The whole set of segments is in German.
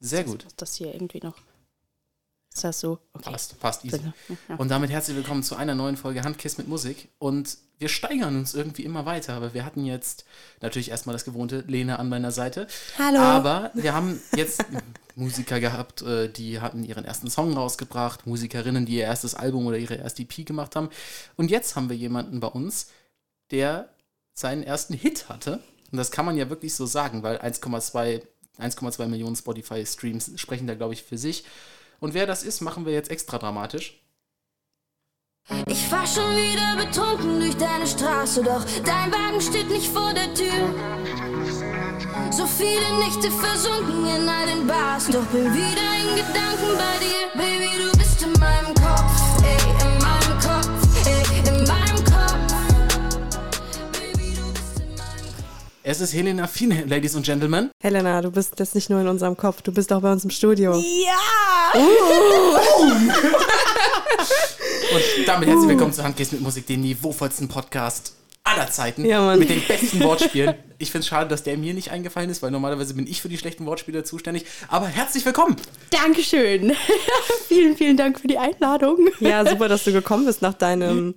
Sehr gut. Ist das hier irgendwie noch? Ist das so? Okay. Passt easy. Ja. Und damit herzlich willkommen zu einer neuen Folge Handkäs mit Musik. Und wir steigern uns irgendwie immer weiter, aber wir hatten jetzt natürlich erstmal das gewohnte Lena an meiner Seite. Hallo. Aber wir haben jetzt Musiker gehabt, die hatten ihren ersten Song rausgebracht, Musikerinnen, die ihr erstes Album oder ihre erste EP gemacht haben. Und jetzt haben wir jemanden bei uns, der seinen ersten Hit hatte. Und das kann man ja wirklich so sagen, weil 1,2 Millionen Spotify-Streams sprechen da, glaube ich, für sich. Und wer das ist, machen wir jetzt extra dramatisch. Ich fahr schon wieder betrunken durch deine Straße, doch dein Wagen steht nicht vor der Tür. So viele Nächte versunken in all den Bars, doch bin wieder in Gedanken bei dir. Baby, du bist in meinem Kopf, ey, in meinem Kopf, ey, in meinem Kopf. Baby, du bist in meinem Kopf. Es ist Helena Fien, Ladies and Gentlemen. Helena, du bist jetzt nicht nur in unserem Kopf, du bist auch bei uns im Studio. Ja! Und damit herzlich willkommen zu Handkäs mit Musik, den niveauvollsten Podcast aller Zeiten, ja, mit den besten Wortspielen. Ich finde es schade, dass der mir nicht eingefallen ist, weil normalerweise bin ich für die schlechten Wortspiele zuständig. Aber herzlich willkommen. Dankeschön. Vielen, vielen Dank für die Einladung. Ja, super, dass du gekommen bist nach deinem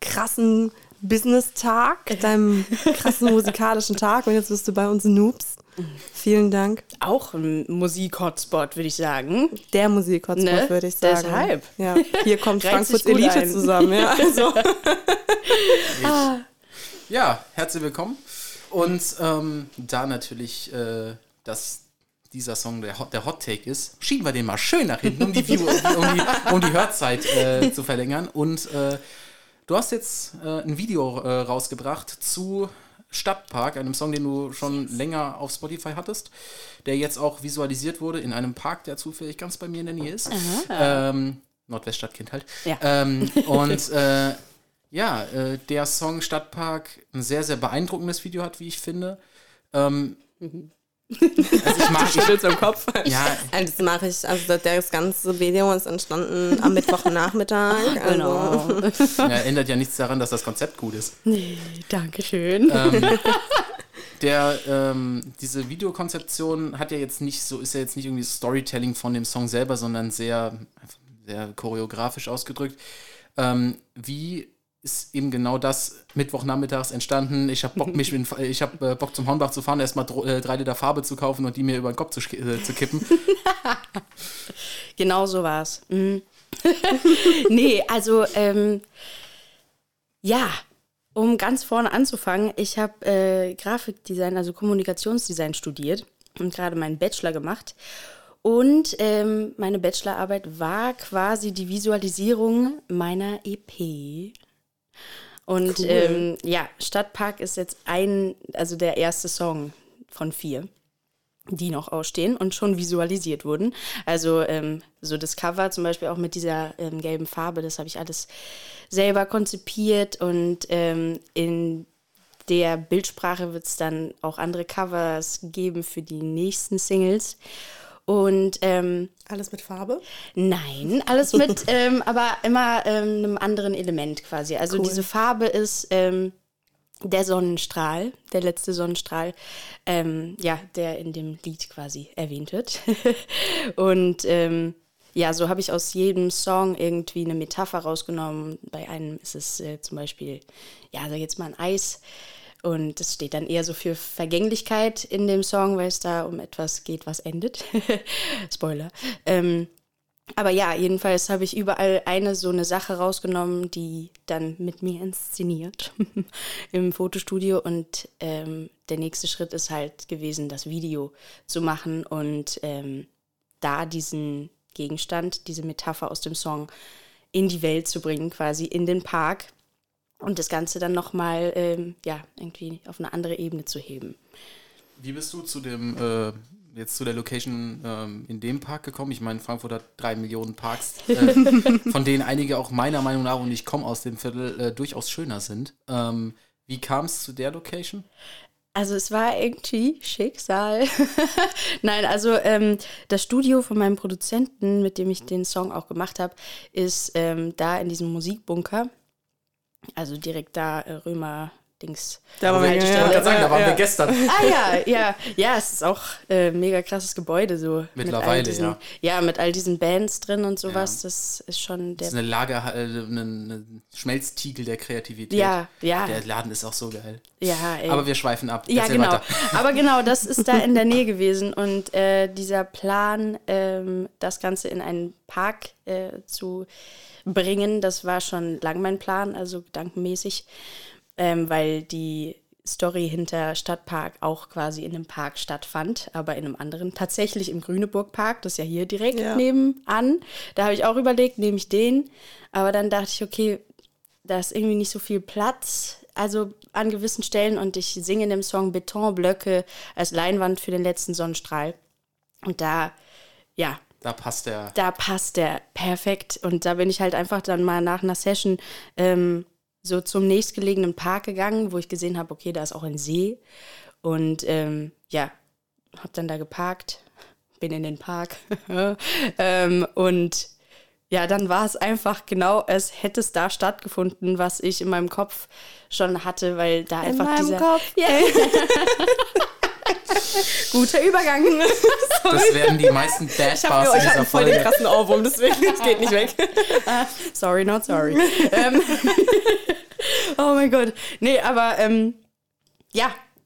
krassen Business-Tag, deinem krassen musikalischen Tag. Und jetzt bist du bei uns Noobs. Vielen Dank. Auch ein Musik-Hotspot, würde ich sagen. Der Musik-Hotspot, ne? Würde ich sagen. Deshalb. Ja. Hier kommt Frankfurts Elite ein. Zusammen. Ja, also. Ja, herzlich willkommen. Und da natürlich, dass dieser Song der Hot Take ist, schieben wir den mal schön nach hinten, um die Hörzeit zu verlängern. Und du hast jetzt ein Video rausgebracht zu Stadtpark, einem Song, den du schon länger auf Spotify hattest, der jetzt auch visualisiert wurde in einem Park, der zufällig ganz bei mir in der Nähe ist. Nordweststadtkind halt. Ja. Der Song Stadtpark ein sehr, sehr beeindruckendes Video hat, wie ich finde. Also ich mag Schüttelst am Kopf. Ja. Also das mache ich. Also das ganze Video ist entstanden am Mittwochnachmittag. Genau. Also. Ja, ändert ja nichts daran, dass das Konzept gut ist. Nee, danke schön. Diese Videokonzeption ist ja jetzt nicht irgendwie Storytelling von dem Song selber, sondern sehr, sehr choreografisch ausgedrückt. Wie ist eben genau das Mittwochnachmittags entstanden. Ich habe Bock zum Hornbach zu fahren, erstmal 3 Liter Farbe zu kaufen und die mir über den Kopf zu kippen. Genau so war es. Mm. Nee, also um ganz vorne anzufangen, ich habe Grafikdesign, also Kommunikationsdesign studiert und gerade meinen Bachelor gemacht. Und meine Bachelorarbeit war quasi die Visualisierung meiner EP. Und cool. Stadtpark ist jetzt der erste Song von 4, die noch ausstehen und schon visualisiert wurden. Also so das Cover zum Beispiel auch mit dieser gelben Farbe, das habe ich alles selber konzipiert und in der Bildsprache wird es dann auch andere Covers geben für die nächsten Singles. Und alles mit Farbe? Nein, alles mit, aber immer einem anderen Element quasi. Also cool. Diese Farbe ist der Sonnenstrahl, der letzte Sonnenstrahl, der in dem Lied quasi erwähnt wird. Und so habe ich aus jedem Song irgendwie eine Metapher rausgenommen. Bei einem ist es zum Beispiel, sag jetzt mal ein Eis. Und das steht dann eher so für Vergänglichkeit in dem Song, weil es da um etwas geht, was endet. Spoiler. Jedenfalls habe ich überall so eine Sache rausgenommen, die dann mit mir inszeniert im Fotostudio. Und der nächste Schritt ist halt gewesen, das Video zu machen und da diesen Gegenstand, diese Metapher aus dem Song in die Welt zu bringen, quasi in den Park. Und das Ganze dann nochmal, irgendwie auf eine andere Ebene zu heben. Wie bist du zu dem, zu der Location in dem Park gekommen? Ich meine, Frankfurt hat 3 Millionen Parks, von denen einige auch meiner Meinung nach, und ich komme aus dem Viertel, durchaus schöner sind. Wie kam es zu der Location? Also es war irgendwie Schicksal. Nein, also das Studio von meinem Produzenten, mit dem ich den Song auch gemacht habe, ist da in diesem Musikbunker. Also direkt da, Römer, Dings. Da waren wir gestern. Ja, es ist auch ein mega krasses Gebäude so. Mittlerweile, mit diesen, ja. Ja, mit all diesen Bands drin und sowas, das ist schon der... Das ist eine Lagerhalle, ein Schmelztiegel der Kreativität. Ja, ja. Der Laden ist auch so geil. Ja, ey. Aber wir schweifen ab. Ja, genau. Weiter. Aber genau, das ist da in der Nähe gewesen und dieser Plan, das Ganze in einen Park zu bringen, das war schon lang mein Plan, also gedankenmäßig, weil die Story hinter Stadtpark auch quasi in einem Park stattfand, aber in einem anderen, tatsächlich im Grüneburgpark, das ist ja hier direkt nebenan. Da habe ich auch überlegt, nehme ich den, aber dann dachte ich, okay, da ist irgendwie nicht so viel Platz, also an gewissen Stellen, und ich singe in dem Song Betonblöcke als Leinwand für den letzten Sonnenstrahl und da passt der perfekt. Und da bin ich halt einfach dann mal nach einer Session so zum nächstgelegenen Park gegangen, wo ich gesehen habe, okay, da ist auch ein See. Und habe dann da geparkt, bin in den Park. Und ja, dann war es einfach genau, als hätte es da stattgefunden, was ich in meinem Kopf schon hatte, weil da in einfach dieser... Kopf. Yeah. Guter Übergang. Das werden die meisten Bad-Bars in dieser Folge. Ich hab voll den krassen Ohrwurm, deswegen es geht nicht weg. Sorry, not sorry. Oh mein Gott. Nee, aber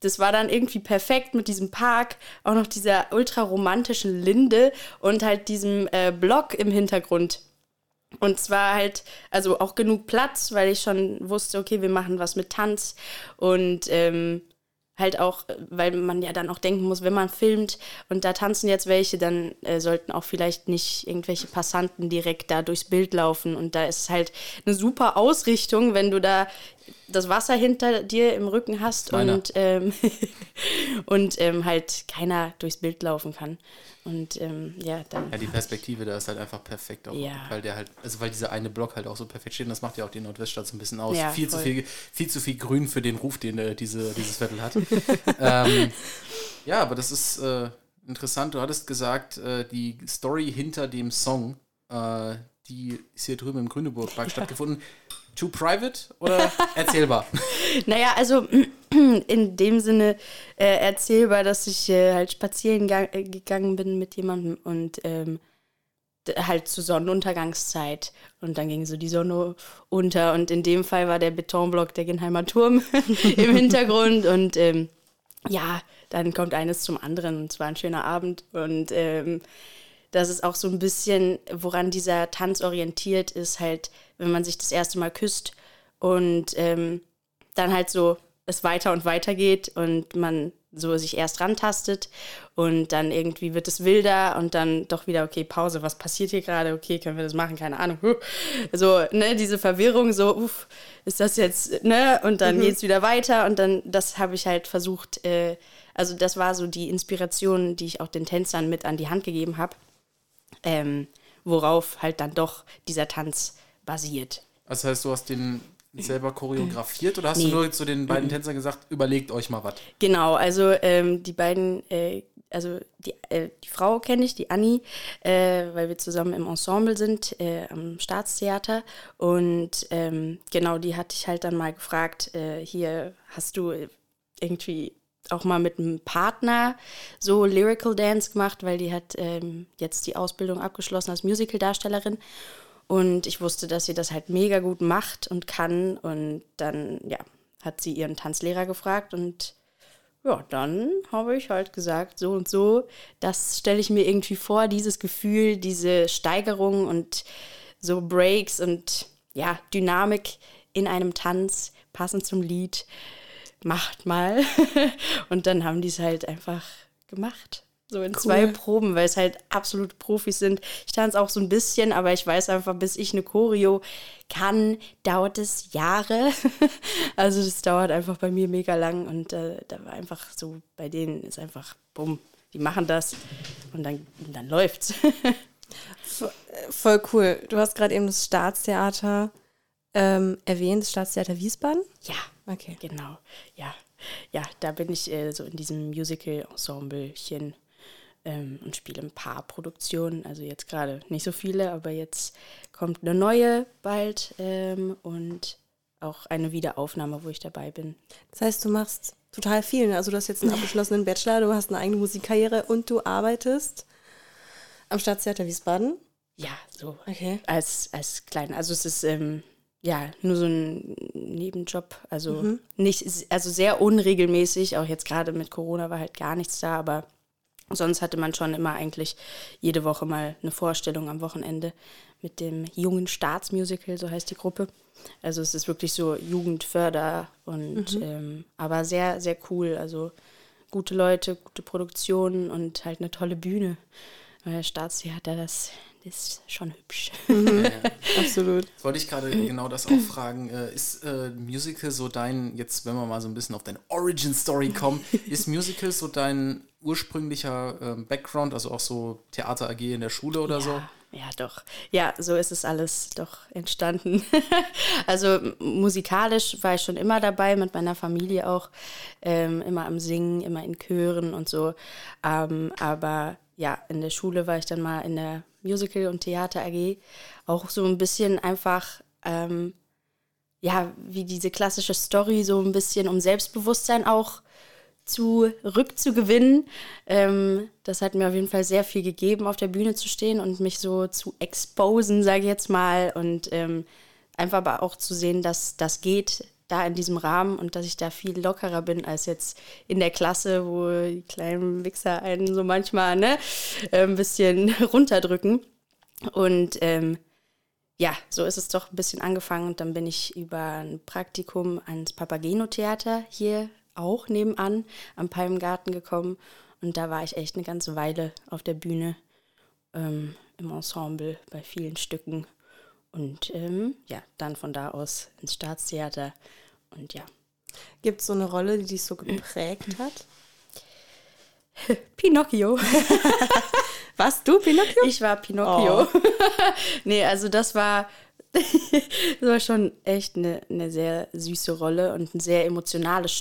das war dann irgendwie perfekt mit diesem Park, auch noch dieser ultraromantischen Linde und halt diesem Block im Hintergrund. Und zwar halt, also auch genug Platz, weil ich schon wusste, okay, wir machen was mit Tanz und halt auch, weil man ja dann auch denken muss, wenn man filmt und da tanzen jetzt welche, dann sollten auch vielleicht nicht irgendwelche Passanten direkt da durchs Bild laufen. Und da ist halt eine super Ausrichtung, wenn du da das Wasser hinter dir im Rücken hast und halt keiner durchs Bild laufen kann. Und dann... Ja, die Perspektive da ist halt einfach perfekt auch, weil der halt, also weil dieser eine Block halt auch so perfekt steht und das macht ja auch die Nordweststadt so ein bisschen aus. Ja, viel zu viel Grün für den Ruf, den dieses Viertel hat. Aber das ist interessant. Du hattest gesagt, die Story hinter dem Song, die ist hier drüben im Grüneburgpark stattgefunden. Too private oder erzählbar? Naja, also in dem Sinne erzählbar, dass ich halt spazieren gegangen bin mit jemandem und halt zur Sonnenuntergangszeit. Und dann ging so die Sonne unter und in dem Fall war der Betonblock der Ginnheimer Turm im Hintergrund und dann kommt eines zum anderen und es war ein schöner Abend und das ist auch so ein bisschen, woran dieser Tanz orientiert ist, halt, wenn man sich das erste Mal küsst und dann halt so es weiter und weiter geht und man so sich erst rantastet und dann irgendwie wird es wilder und dann doch wieder, okay, Pause, was passiert hier gerade? Okay, können wir das machen? Keine Ahnung. So, ne, diese Verwirrung, so, ist das jetzt, ne? Und dann geht's wieder weiter und dann, das habe ich halt versucht, also das war so die Inspiration, die ich auch den Tänzern mit an die Hand gegeben habe. Worauf halt dann doch dieser Tanz basiert. Das heißt, du hast den selber choreografiert oder hast du nur zu den beiden Tänzern gesagt, überlegt euch mal was? Genau, also die beiden, die Frau kenne ich, die Anni, weil wir zusammen im Ensemble sind, am Staatstheater und genau, die hatte ich halt dann mal gefragt, hier hast du irgendwie auch mal mit einem Partner so Lyrical Dance gemacht, weil die hat jetzt die Ausbildung abgeschlossen als Musical-Darstellerin und ich wusste, dass sie das halt mega gut macht und kann und dann, hat sie ihren Tanzlehrer gefragt und dann habe ich halt gesagt, so und so, das stelle ich mir irgendwie vor, dieses Gefühl, diese Steigerung und so Breaks und Dynamik in einem Tanz, passend zum Lied, macht mal. Und dann haben die es halt einfach gemacht. So in zwei Proben, weil es halt absolut Profis sind. Ich tanze auch so ein bisschen, aber ich weiß einfach, bis ich eine Choreo kann, dauert es Jahre. Also das dauert einfach bei mir mega lang. Und da war einfach so, bei denen ist einfach bumm, die machen das und dann läuft's. Voll cool. Du hast gerade eben das Staatstheater erwähnt, das Staatstheater Wiesbaden? Ja. Okay. Genau, ja, da bin ich so in diesem Musical-Ensemblechen und spiele ein paar Produktionen, also jetzt gerade nicht so viele, aber jetzt kommt eine neue bald und auch eine Wiederaufnahme, wo ich dabei bin. Das heißt, du machst total viel. Also du hast jetzt einen abgeschlossenen Bachelor, du hast eine eigene Musikkarriere und du arbeitest am Staatstheater Wiesbaden. Ja, so. Okay. Als klein. Also es ist nur so ein Nebenjob. Also sehr unregelmäßig. Auch jetzt gerade mit Corona war halt gar nichts da, aber sonst hatte man schon immer eigentlich jede Woche mal eine Vorstellung am Wochenende mit dem jungen Staatsmusical, so heißt die Gruppe. Also es ist wirklich so Jugendförder und aber sehr, sehr cool. Also gute Leute, gute Produktionen und halt eine tolle Bühne. Weil Staatstheater, das ist schon hübsch. Ja. Absolut. Wollte ich gerade genau das auch fragen. Ist Musical so dein, jetzt wenn wir mal so ein bisschen auf deine Origin-Story kommen, ist Musical so dein ursprünglicher Background, also auch so Theater AG in der Schule oder so? Ja, doch. Ja, so ist es alles doch entstanden. Also musikalisch war ich schon immer dabei, mit meiner Familie auch. Immer am Singen, immer in Chören und so. Aber ja, in der Schule war ich dann mal in der Musical- und Theater-AG. Auch so ein bisschen einfach, wie diese klassische Story, so ein bisschen um Selbstbewusstsein auch zurückzugewinnen. Das hat mir auf jeden Fall sehr viel gegeben, auf der Bühne zu stehen und mich so zu exposen, sage ich jetzt mal. Und einfach aber auch zu sehen, dass das geht, da in diesem Rahmen, und dass ich da viel lockerer bin als jetzt in der Klasse, wo die kleinen Wichser einen so manchmal ein bisschen runterdrücken. Und so ist es doch ein bisschen angefangen. Und dann bin ich über ein Praktikum ans Papageno-Theater hier auch nebenan am Palmengarten gekommen. Und da war ich echt eine ganze Weile auf der Bühne, im Ensemble, bei vielen Stücken. Und dann von da aus ins Staatstheater und ja. Gibt es so eine Rolle, die dich so geprägt hat? Pinocchio. Warst du Pinocchio? Ich war Pinocchio. Oh. Nee, also das war schon echt eine sehr süße Rolle und ein sehr emotionales